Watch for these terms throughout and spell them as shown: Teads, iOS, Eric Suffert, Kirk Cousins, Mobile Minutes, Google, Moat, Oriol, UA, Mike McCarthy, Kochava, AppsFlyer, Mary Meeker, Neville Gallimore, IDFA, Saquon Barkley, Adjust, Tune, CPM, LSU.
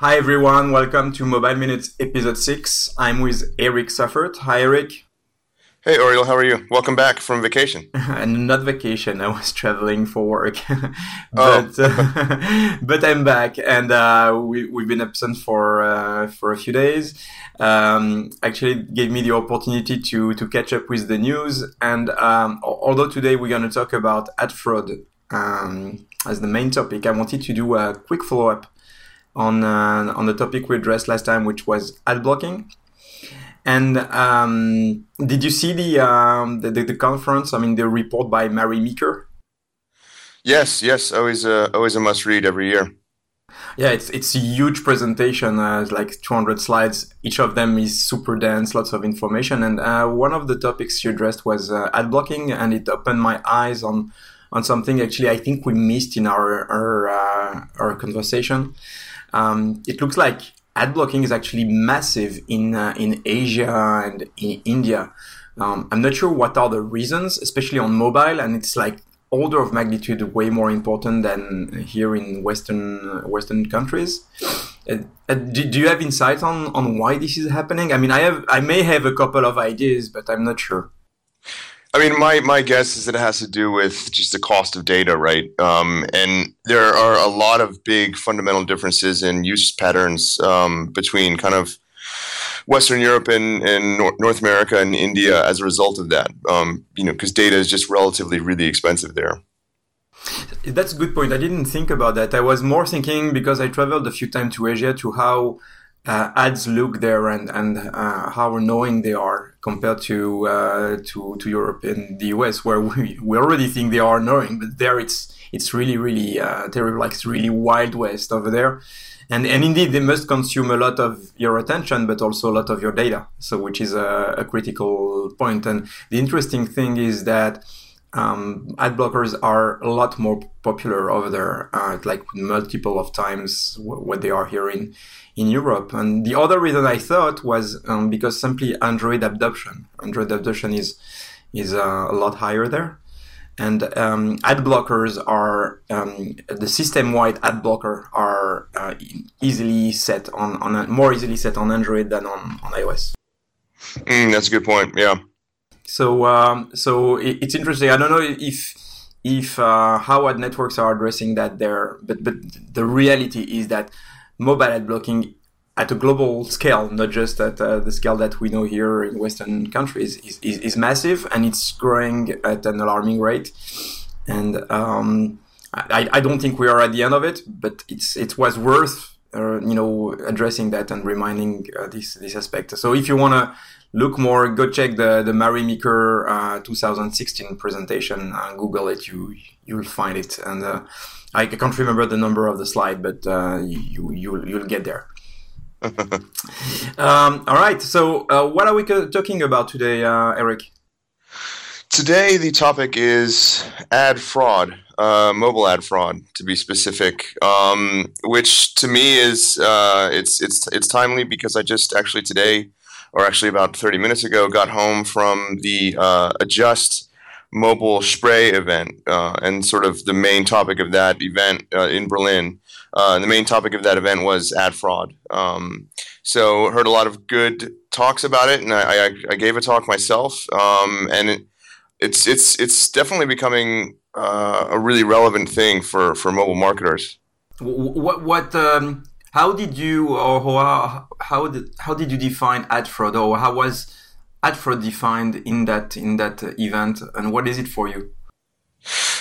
Hi everyone, welcome to Mobile Minutes Episode 6. I'm with Eric Suffert. Hi Eric. Hey Oriol, how are you? Welcome back from vacation. Not vacation, I was traveling for work. But I'm back and we've been absent for a few days. Actually, it gave me the opportunity to catch up with the news. And although today we're going to talk about ad fraud as the main topic, I wanted to do a quick follow-up on the topic we addressed last time, which was ad blocking. And did you see the conference? I mean, the report by Mary Meeker. Yes, always a must read every year. Yeah, it's a huge presentation. It's like 200 slides. Each of them is super dense, lots of information. And one of the topics she addressed was ad blocking, and it opened my eyes on something actually I think we missed in our conversation. It looks like ad blocking is actually massive in Asia and in India. I'm not sure what are the reasons, especially on mobile, and it's like order of magnitude way more important than here in Western countries. Do you have insight on why this is happening? I mean, I may have a couple of ideas, but I'm not sure. I mean, my guess is that it has to do with just the cost of data, right? And there are a lot of big fundamental differences in use patterns between kind of Western Europe and North America and India as a result of that, because data is just relatively really expensive there. That's a good point. I didn't think about that. I was more thinking, because I traveled a few times to Asia, to how ads look there and how annoying they are compared to Europe and the US, where we already think they are annoying, but there it's really terrible. Like, it's really Wild West over there, and indeed they must consume a lot of your attention, but also a lot of your data. So, which is a critical point. And the interesting thing is that ad blockers are a lot more popular over there, like multiple of times what they are here in Europe. And the other reason I thought was because simply Android adoption. Android adoption is a lot higher there, and ad blockers are the system-wide ad blocker are more easily set on Android than on iOS. That's a good point. Yeah. So it's interesting. I don't know if how ad networks are addressing that there, but the reality is that mobile ad blocking at a global scale, not just at the scale that we know here in Western countries, is massive, and it's growing at an alarming rate. And I don't think we are at the end of it, but it was worth addressing that and reminding this aspect. So if you want to look more, go check the Mary Meeker 2016 presentation. Google it, you'll find it. And I can't remember the number of the slide, but you'll get there. All right. So what are we talking about today, Eric? Today the topic is ad fraud, mobile ad fraud to be specific, which to me is it's timely, because I just actually today, or actually about 30 minutes ago, got home from the Adjust mobile Spray event, and sort of the main topic of that event in Berlin. The main topic of that event was ad fraud. So heard a lot of good talks about it, and I gave a talk myself, and it's definitely becoming a really relevant thing for mobile marketers. How did you define ad fraud, or how was ad fraud defined in that event, and what is it for you?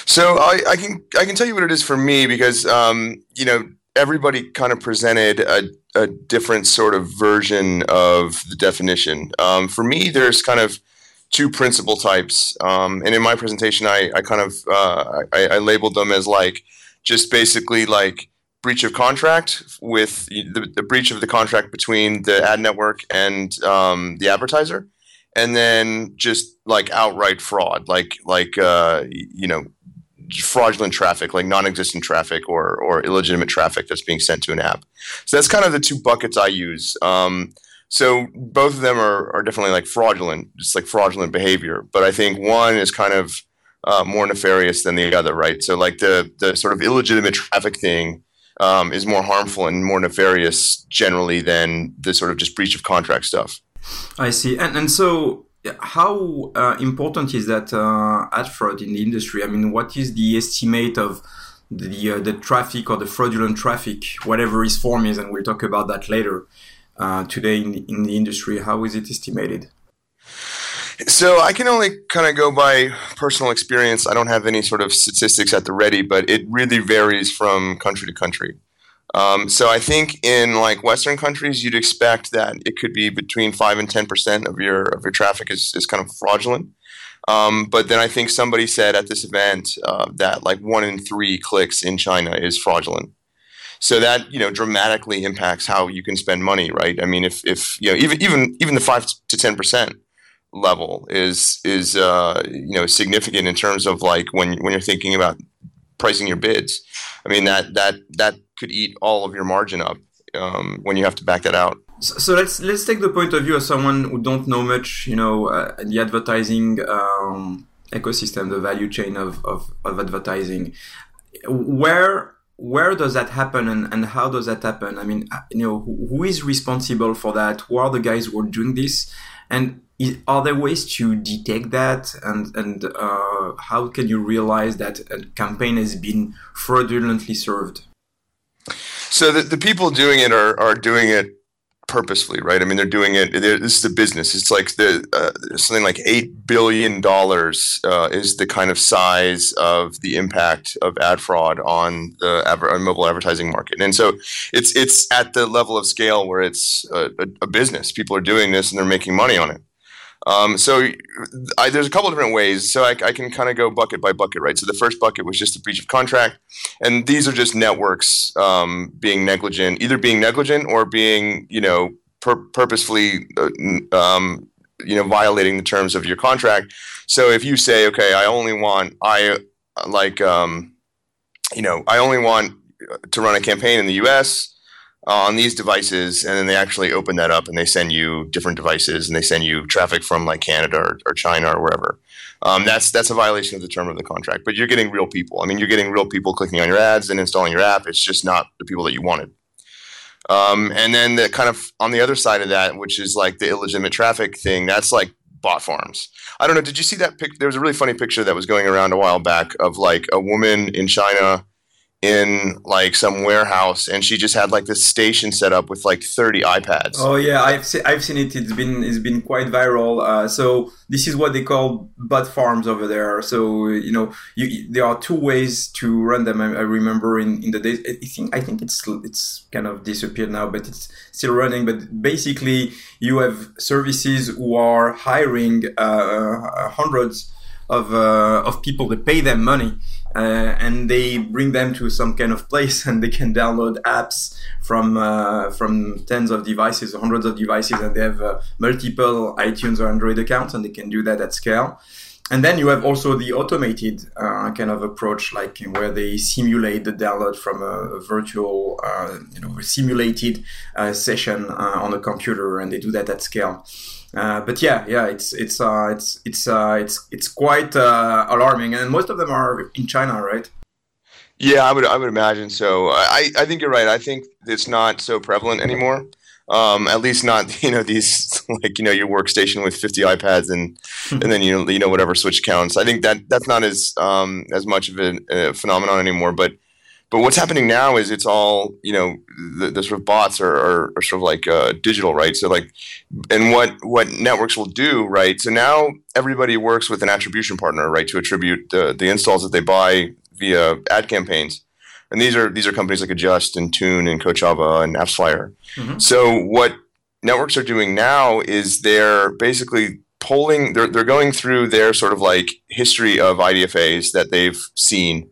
So I can tell you what it is for me, because everybody kind of presented a different sort of version of the definition. For me, there's kind of two principal types, and in my presentation, I labeled them as like just basically like breach of contract, with the breach of the contract between the ad network and the advertiser, and then just like outright fraud, like fraudulent traffic, like non-existent traffic or illegitimate traffic that's being sent to an app. So that's kind of the two buckets I use. So both of them are definitely like fraudulent, just like fraudulent behavior. But I think one is kind of more nefarious than the other, right? So like the sort of illegitimate traffic thing is more harmful and more nefarious generally than the sort of just breach of contract stuff. I see. And so how important is that ad fraud in the industry? I mean, what is the estimate of the traffic or the fraudulent traffic, whatever its form is, and we'll talk about that later today in the industry? How is it estimated? So I can only kind of go by personal experience. I don't have any sort of statistics at the ready, but it really varies from country to country. So I think in like Western countries, you'd expect that it could be between 5 and 10% of your traffic is kind of fraudulent. But then I think somebody said at this event that like 1 in 3 clicks in China is fraudulent. So that, you know, dramatically impacts how you can spend money, right? I mean, if you know, even the 5 to 10% level is you know, significant in terms of like when you're thinking about pricing your bids. I mean, that could eat all of your margin up when you have to back that out. So let's take the point of view of someone who don't know much, you know, the advertising ecosystem, the value chain of advertising. Where does that happen and how does that happen? I mean, you know, who is responsible for that? Who are the guys who are doing this? And are there ways to detect that? And how can you realize that a campaign has been fraudulently served? So the people doing it are doing it purposefully, right? I mean, they're doing it. This is the business. It's like something like $8 billion is the kind of size of the impact of ad fraud on the mobile advertising market. And so it's at the level of scale where it's a business. People are doing this and they're making money on it. So there's a couple of different ways. So I can kind of go bucket by bucket, right? So the first bucket was just the breach of contract. And these are just networks being negligent or being, you know, purposefully, you know, violating the terms of your contract. So if you say, okay, I only want to run a campaign in the U.S., on these devices, and then they actually open that up and they send you different devices and they send you traffic from like Canada or China or wherever. That's a violation of the term of the contract. But you're getting real people. I mean, you're getting real people clicking on your ads and installing your app. It's just not the people that you wanted. And then the kind of on the other side of that, which is like the illegitimate traffic thing, that's like bot farms. I don't know. Did you see that picture? There was a really funny picture that was going around a while back of like a woman in China in like some warehouse, and she just had like this station set up with like 30 iPads. Oh yeah, I've seen it. It's been quite viral. So this is what they call bot farms over there. So you know, there are two ways to run them. I remember in the days, I think it's kind of disappeared now, but it's still running. But basically, you have services who are hiring hundreds of people. They pay them money. And they bring them to some kind of place, and they can download apps from tens of devices, hundreds of devices, and they have multiple iTunes or Android accounts, and they can do that at scale. And then you have also the automated kind of approach, like where they simulate the download from a virtual, simulated session on a computer, and they do that at scale. But it's quite alarming, and most of them are in China, right? Yeah, I would imagine so. I think you're right. I think it's not so prevalent anymore. At least not, you know, these like, you know, your workstation with 50 iPads and then you know whatever switch counts. I think that's not as much of a phenomenon anymore. But what's happening now is it's all, you know, the sort of bots are sort of like digital, right? So like, and what networks will do, right? So now everybody works with an attribution partner, right, to attribute the installs that they buy via ad campaigns. And these are companies like Adjust and Tune and Kochava and AppsFlyer. Mm-hmm. So what networks are doing now is they're basically polling, they're going through their sort of like history of IDFAs that they've seen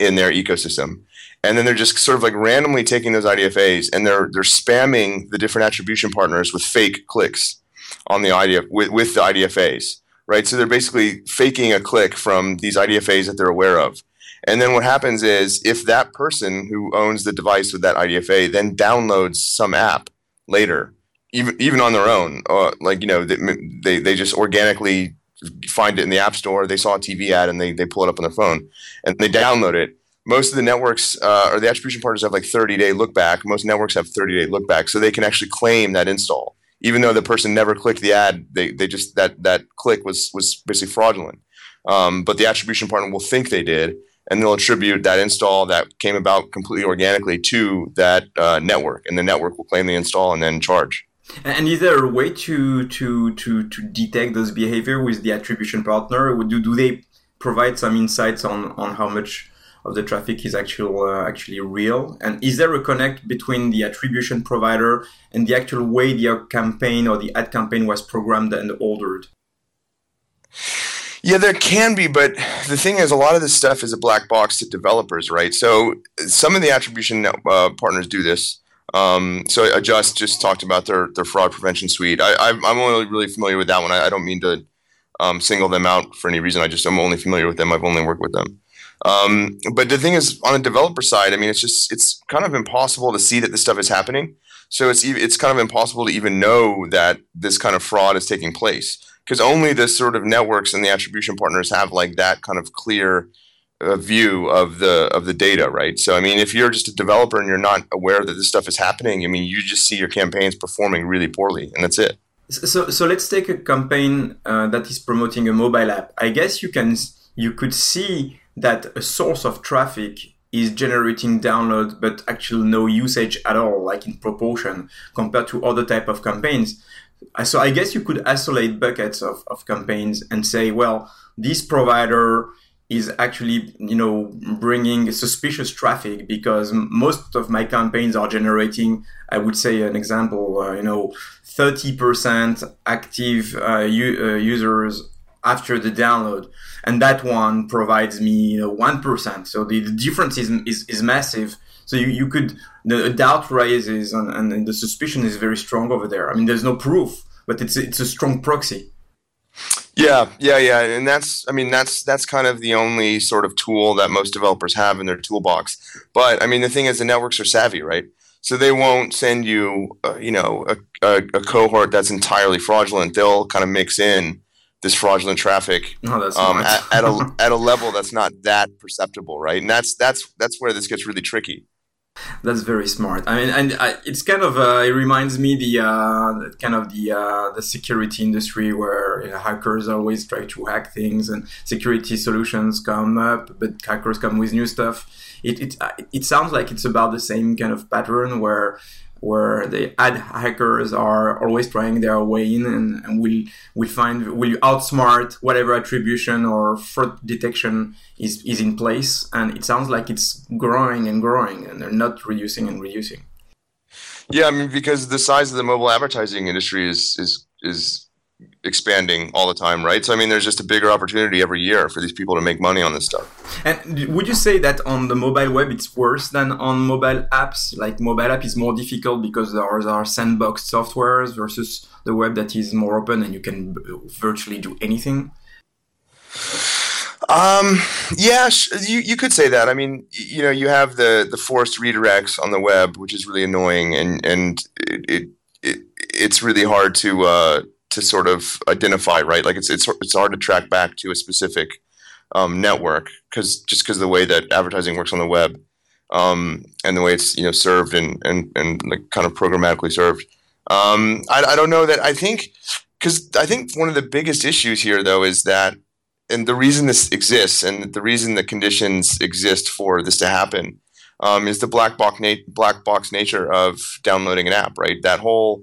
in their ecosystem, and then they're just sort of like randomly taking those IDFAs and they're spamming the different attribution partners with fake clicks on the IDFA with the IDFAs, right? So they're basically faking a click from these IDFAs that they're aware of, and then what happens is if that person who owns the device with that IDFA then downloads some app later, even on their own, like, you know, they just organically find it in the app store. They saw a TV ad and they pull it up on their phone and they download it. Most of the networks, or the attribution partners have like 30-day lookback. Most networks have 30-day lookback, so they can actually claim that install. Even though the person never clicked the ad, they just that click was basically fraudulent. But the attribution partner will think they did, and they'll attribute that install that came about completely organically to that network, and the network will claim the install and then charge. And is there a way to detect those behavior with the attribution partner? Do they provide some insights on how much of the traffic is actually real? And is there a connect between the attribution provider and the actual way the campaign or the ad campaign was programmed and ordered? Yeah, there can be, but the thing is, a lot of this stuff is a black box to developers, right? So some of the attribution partners do this. So Adjust just talked about their fraud prevention suite. I'm only really familiar with that one. I don't mean to single them out for any reason. I'm only familiar with them. I've only worked with them. But the thing is, on a developer side, I mean, it's kind of impossible to see that this stuff is happening. So it's kind of impossible to even know that this kind of fraud is taking place, because only the sort of networks and the attribution partners have like that kind of clear view of the data, right? So I mean, if you're just a developer and you're not aware that this stuff is happening, I mean, you just see your campaigns performing really poorly, and that's it. So let's take a campaign that is promoting a mobile app. I guess you could see that a source of traffic is generating downloads, but actually no usage at all, like in proportion compared to other type of campaigns. So I guess you could isolate buckets of campaigns and say, well, this provider is actually, bringing suspicious traffic, because most of my campaigns are generating, I would say an example, 30% active users after the download, and that one provides me 1%. So the difference is massive. So you could, the doubt raises and the suspicion is very strong over there. I mean, there's no proof, but it's a strong proxy. Yeah. And that's kind of the only sort of tool that most developers have in their toolbox. But I mean, the thing is, the networks are savvy, right? So they won't send you, a cohort that's entirely fraudulent. They'll kind of mix in this fraudulent traffic at a level that's not that perceptible, right? And that's where this gets really tricky. That's very smart. I mean, it's kind of it reminds me the security industry, where hackers always try to hack things, and security solutions come up, but hackers come with new stuff. It sounds like it's about the same kind of pattern where the ad hackers are always trying their way in, and will outsmart whatever attribution or fraud detection is in place. And it sounds like it's growing and growing, and they're not reducing and reducing. Yeah, I mean, because the size of the mobile advertising industry is expanding all the time, right? So I mean, there's just a bigger opportunity every year for these people to make money on this stuff. And would you say that on the mobile web it's worse than on mobile apps? Like, mobile app is more difficult because there are sandboxed softwares versus the web that is more open and you can virtually do anything? Yeah, you could say that. I mean, you have the forced redirects on the web, which is really annoying, and it's really hard to sort of identify, right? Like it's hard to track back to a specific network, because the way that advertising works on the web and the way it's served and like kind of programmatically served. I don't know that. I think one of the biggest issues here though is that, and the reason this exists and the reason the conditions exist for this to happen is the black box nature of downloading an app, right? That whole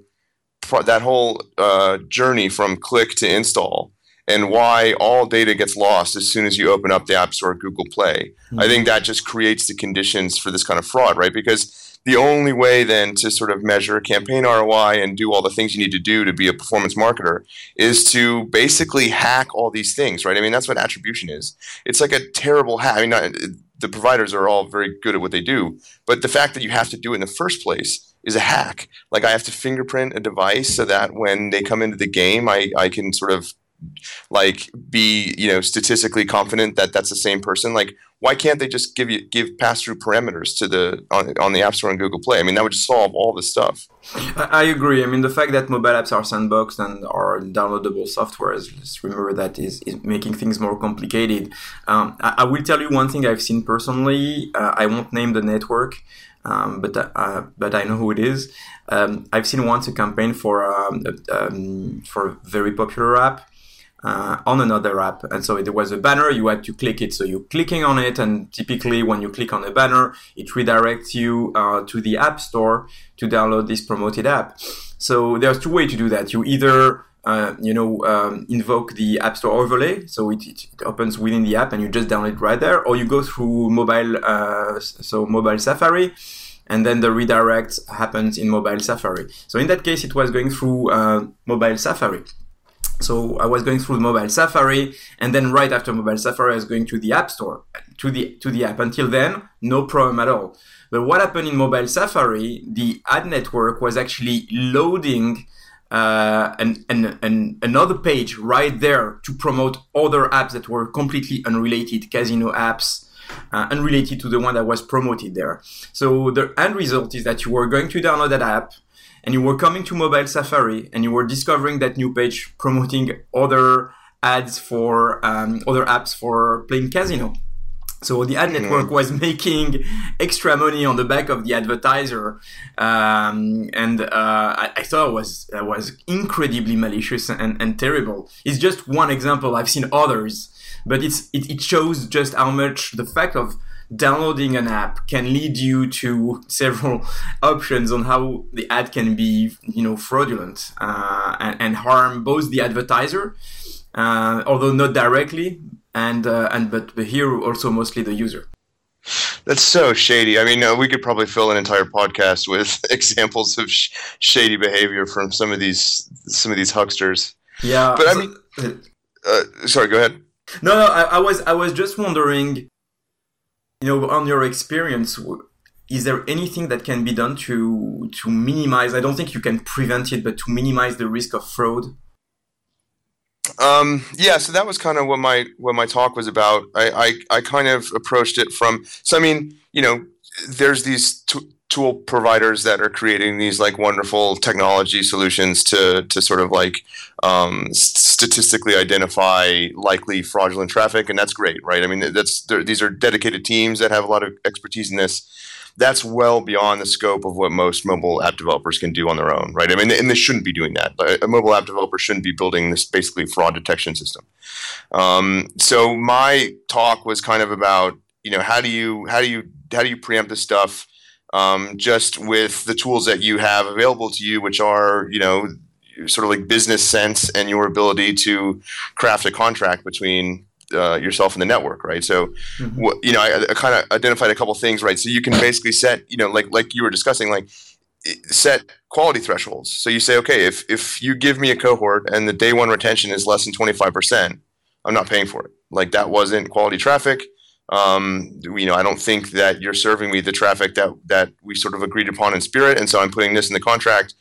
journey from click to install, and why all data gets lost as soon as you open up the App Store or Google Play. Mm-hmm. I think that just creates the conditions for this kind of fraud, right? Because the only way then to sort of measure campaign ROI and do all the things you need to do to be a performance marketer is to basically hack all these things, right? I mean, that's what attribution is. It's like a terrible hack. I mean, the providers are all very good at what they do, but the fact that you have to do it in the first place is a hack. Like, I have to fingerprint a device so that when they come into the game, I can sort of like be, you know, statistically confident that that's the same person? Like, why can't they just give pass-through parameters to the on the App Store and Google Play? I mean, that would just solve all this stuff. I agree. I mean, the fact that mobile apps are sandboxed and are downloadable software, just remember that, is making things more complicated. I will tell you one thing I've seen personally. I won't name the network, but I know who it is. I've seen once a campaign for a very popular app on another app, and so there was a banner, you had to click it, so you're clicking on it, and typically when you click on a banner, it redirects you to the App Store to download this promoted app. So there's two ways to do that. You either invoke the App Store overlay, so it opens within the app and you just download it right there, or you go through mobile Safari, and then the redirect happens in mobile Safari. So in that case, it was going through mobile Safari. So I was going through mobile Safari, and then right after mobile Safari, I was going to the App Store, to the app. Until then, no problem at all. But what happened in mobile Safari, the ad network was actually loading another page right there to promote other apps that were completely unrelated, casino apps, unrelated to the one that was promoted there. So the end result is that you were going to download that app, and you were coming to mobile Safari, and you were discovering that new page promoting other ads for other apps for playing casino. So the ad network was making extra money on the back of the advertiser, and I thought it was incredibly malicious and terrible. It's just one example. I've seen others, but it shows just how much the fact of downloading an app can lead you to several options on how the ad can be, fraudulent and harm both the advertiser, although not directly, but here also mostly the user. That's so shady. I mean, we could probably fill an entire podcast with examples of shady behavior from some of these hucksters. Yeah, but sorry, go ahead. No, I was just wondering, on your experience, is there anything that can be done to minimize? I don't think you can prevent it, but to minimize the risk of fraud. Yeah, so that was kind of what my talk was about. I kind of approached it from. So I mean, there's these tool providers that are creating these like wonderful technology solutions to sort of like statistically identify likely fraudulent traffic, and that's great, right? I mean, these are dedicated teams that have a lot of expertise in this. That's well beyond the scope of what most mobile app developers can do on their own, right? I mean, and they shouldn't be doing that. A mobile app developer shouldn't be building this basically fraud detection system. So my talk was kind of about, how do you preempt this stuff just with the tools that you have available to you, which are, sort of like business sense and your ability to craft a contract between yourself and the network, right? So, I kind of identified a couple things, right? So you can basically set, like you were discussing, like set quality thresholds. So you say, okay, if you give me a cohort and the day one retention is less than 25%, I'm not paying for it. Like that wasn't quality traffic. I don't think that you're serving me the traffic that we sort of agreed upon in spirit, and so I'm putting this in the contract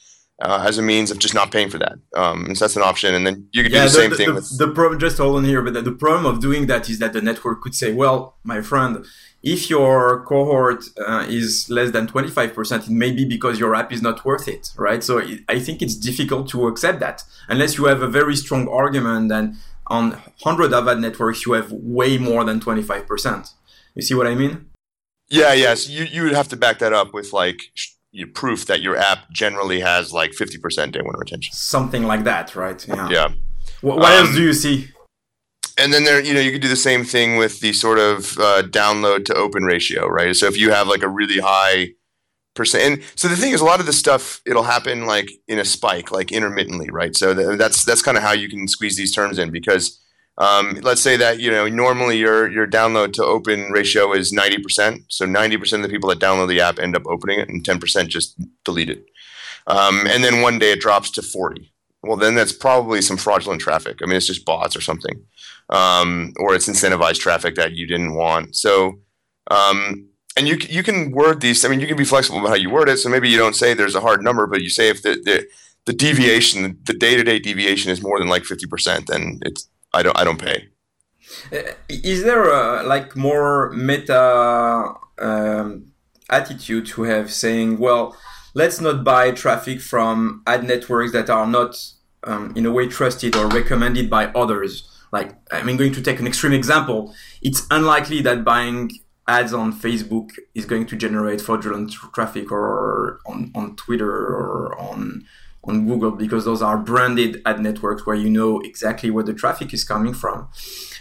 as a means of just not paying for that. And so that's an option, and then you could do the same thing. The problem, just hold on here, but the problem of doing that is that the network could say, well, my friend, if your cohort is less than 25%, it may be because your app is not worth it, right? So I think it's difficult to accept that unless you have a very strong argument, and on 100 of ad networks, you have way more than 25%. You see what I mean? Yeah, yes. Yeah. So you would have to back that up with like proof that your app generally has like 50% day one retention. Something like that, right? Yeah. Yeah. What else do you see? And then there, you could do the same thing with the sort of download to open ratio, right? So if you have like a really high percent, and so the thing is, a lot of this stuff, it'll happen like in a spike, like intermittently, right? So that's kind of how you can squeeze these terms in, because let's say that normally your download to open ratio is 90%. So 90% of the people that download the app end up opening it, and 10% just delete it. And then one day it drops to 40. Well, then that's probably some fraudulent traffic. I mean, it's just bots or something, or it's incentivized traffic that you didn't want. So. And you can word these. I mean, you can be flexible about how you word it. So maybe you don't say there's a hard number, but you say if the the deviation, the day-to-day deviation is more than like 50%, and it's I don't pay. Is there a, like, more meta attitude to have, saying, well, let's not buy traffic from ad networks that are not in a way trusted or recommended by others? Like, I'm going to take an extreme example. It's unlikely that buying ads on Facebook is going to generate fraudulent traffic, or on Twitter, or on Google, because those are branded ad networks where you know exactly where the traffic is coming from.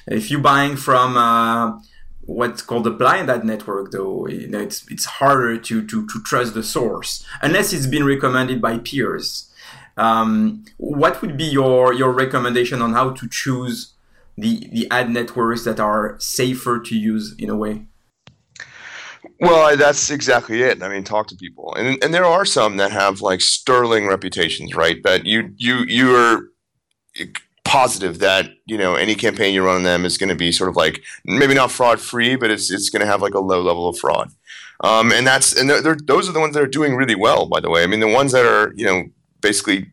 If you're buying from what's called a blind ad network, though, you know, it's harder to trust the source, unless it's been recommended by peers. What would be your recommendation on how to choose the ad networks that are safer to use in a way? Well, that's exactly it. I mean, talk to people, and there are some that have like sterling reputations, right? But you're positive that, you know, any campaign you run on them is going to be sort of like, maybe not fraud free, but it's going to have like a low level of fraud, those are the ones that are doing really well, by the way. I mean, the ones that are, you know, basically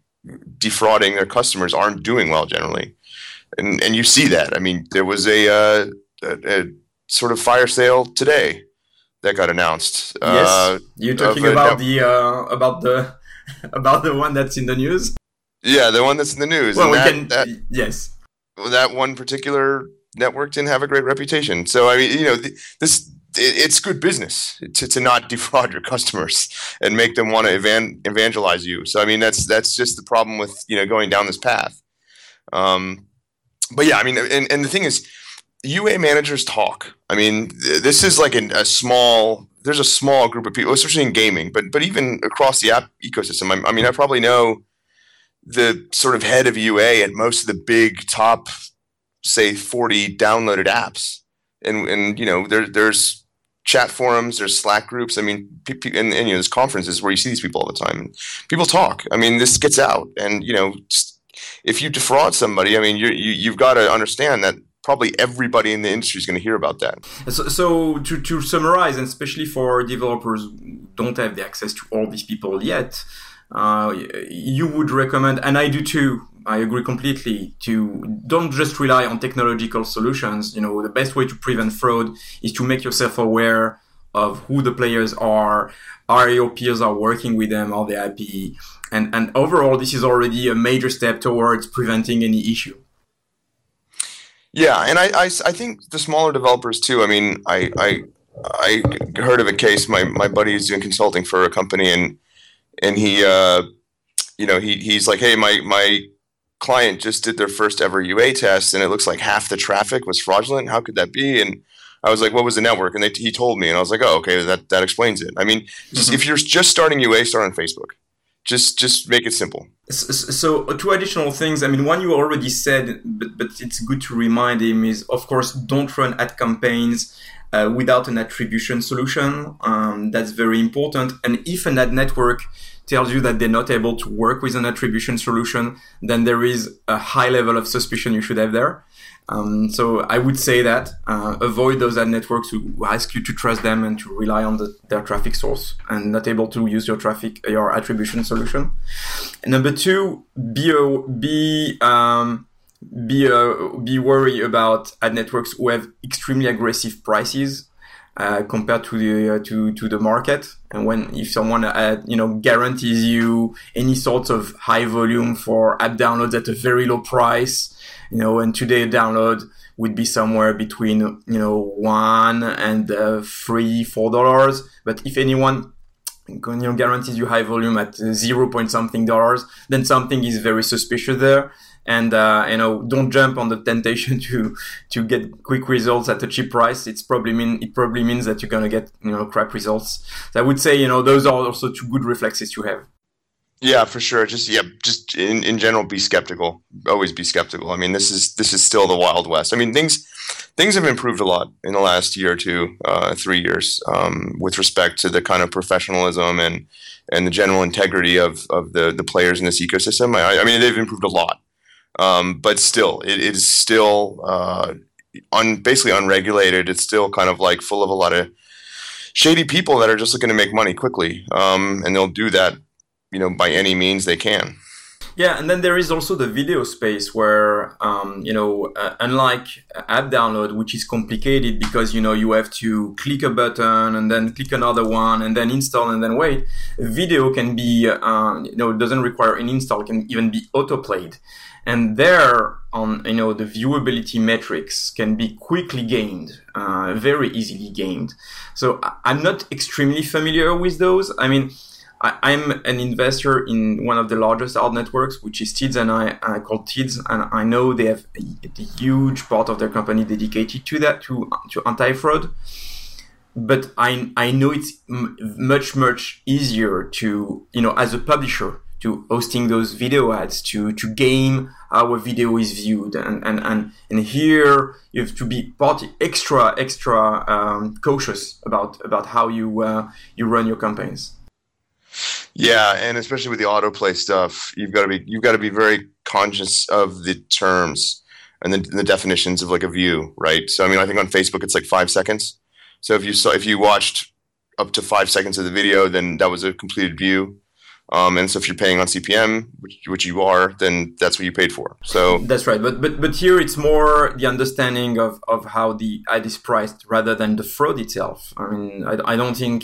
defrauding their customers aren't doing well generally, and you see that. I mean, there was a sort of fire sale today that got announced. Yes, you're talking about the one that's in the news. Yeah, the one that's in the news. Well, that one particular network didn't have a great reputation. So I mean, you know, it's good business to not defraud your customers and make them want to evangelize you. So I mean, that's just the problem with, you know, going down this path. But yeah, I mean, and the thing is, UA managers talk. I mean, this is like there's a small group of people, especially in gaming, but even across the app ecosystem. I mean, I probably know the sort of head of UA at most of the big top, say 40 downloaded apps, and you know, there's chat forums, there's Slack groups. I mean, and you know, there's conferences where you see these people all the time. And people talk. I mean, this gets out, and you know, if you defraud somebody, I mean, you've got to understand that probably everybody in the industry is going to hear about that. So to summarize, and especially for developers who don't have the access to all these people yet, you would recommend, and I do too, I agree completely, to don't just rely on technological solutions. You know, the best way to prevent fraud is to make yourself aware of who the players are your peers are working with them, are they happy? And overall, this is already a major step towards preventing any issue. Yeah, and I think the smaller developers too. I mean, I heard of a case. My buddy is doing consulting for a company, and he you know, he's like, hey, my client just did their first ever UA test, and it looks like half the traffic was fraudulent. How could that be? And I was like, what was the network? And he told me, and I was like, oh, okay, that explains it. I mean, just, if you're just starting UA, start on Facebook. Just make it simple. So two additional things. I mean, one you already said, but it's good to remind him, is, of course, don't run ad campaigns without an attribution solution. That's very important. And if an ad network tells you that they're not able to work with an attribution solution, then there is a high level of suspicion you should have there. So I would say that avoid those ad networks who ask you to trust them and to rely on their traffic source and not able to use your attribution solution. And number two, be worried about ad networks who have extremely aggressive prices compared to the market. And if someone you know, guarantees you any sorts of high volume for app downloads at a very low price. You know, and today a download would be somewhere between, you know, $1 and $4. But if anyone, you know, guarantees you high volume at $0.something, then something is very suspicious there. And you know, don't jump on the temptation to get quick results at a cheap price. It probably means that you're gonna get, you know, crap results. So I would say, you know, those are also two good reflexes you have. Yeah, for sure. Just in general, be skeptical. Always be skeptical. I mean, this is still the Wild West. I mean, things have improved a lot in the last year or two, 3 years, with respect to the kind of professionalism and the general integrity of the players in this ecosystem. I mean, they've improved a lot, but still, it is still basically unregulated. It's still kind of like full of a lot of shady people that are just looking to make money quickly, and they'll do that, you know, by any means they can. Yeah, and then there is also the video space where, unlike app download, which is complicated because, you have to click a button and then click another one and then install and then wait, video can be, it doesn't require an install, it can even be autoplayed. And there, the viewability metrics can be quickly gained, very easily gained. So I'm not extremely familiar with those. I mean, I'm an investor in one of the largest ad networks, which is Teads, and I call Teads, and I know they have a huge part of their company dedicated to that, to anti-fraud. But I know it's much easier to, as a publisher, to hosting those video ads, to game how a video is viewed, and here you have to be extra cautious about how you run your campaigns. Yeah, and especially with the autoplay stuff, you've got to be very conscious of the terms and the definitions of like a view, right? So I mean, I think on Facebook it's like 5 seconds. So if you watched up to 5 seconds of the video, then that was a completed view. And so if you're paying on CPM, which you are, then that's what you paid for. So that's right. But here it's more the understanding of how the ad is priced rather than the fraud itself. I mean, I don't think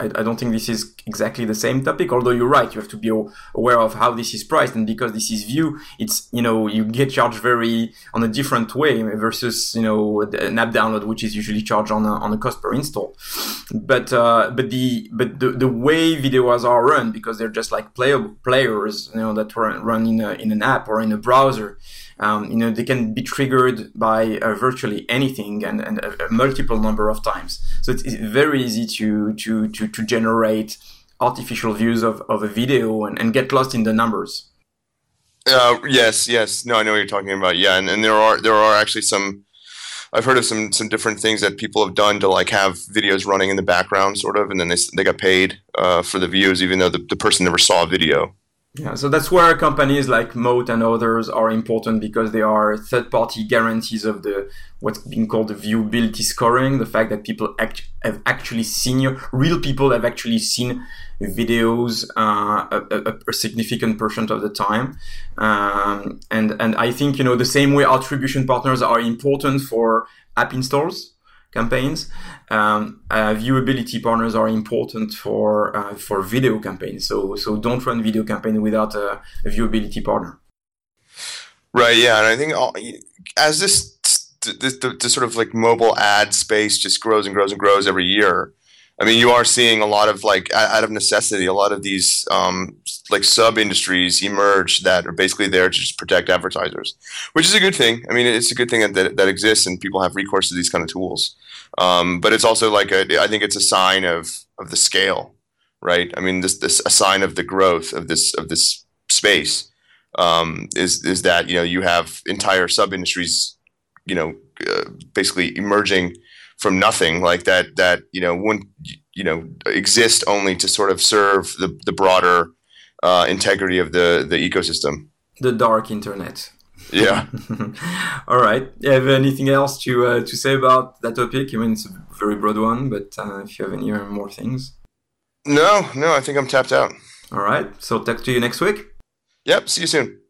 I don't think this is exactly the same topic, although you're right. You have to be aware of how this is priced, and because this is view, it's, you get charged on a different way versus, an app download, which is usually charged on a cost per install. But the way videos are run, because they're just like players, that run in an app or in a browser, they can be triggered by virtually anything and a multiple number of times. So it's very easy to generate artificial views of a video and get lost in the numbers. Yes. No, I know what you're talking about. Yeah, and there are actually some. I've heard of some different things that people have done to like have videos running in the background, sort of, and then they got paid for the views, even though the person never saw a video. Yeah, so that's where companies like Moat and others are important, because they are third-party guarantees of what's being called the viewability scoring, the fact that people have actually seen real people have actually seen videos a significant % of the time. And I think, the same way attribution partners are important for app installs, campaigns, viewability partners are important for video campaigns. So don't run video campaign without a viewability partner. Right. Yeah, and I think as the sort of like mobile ad space just grows and grows and grows every year. I mean, you are seeing a lot of like, out of necessity, a lot of these like sub industries emerge that are basically there to just protect advertisers, which is a good thing. I mean, it's a good thing that exists and people have recourse to these kind of tools. But it's also like I think it's a sign of the scale, right? I mean, this a sign of the growth of this space is that you have entire sub industries basically emerging from nothing, like that wouldn't exist only to sort of serve the broader integrity of the ecosystem. The dark internet. Yeah. All right. You have anything else to say about that topic? I mean, it's a very broad one, but if you have any more things. No, I think I'm tapped out. All right. So talk to you next week. Yep. See you soon.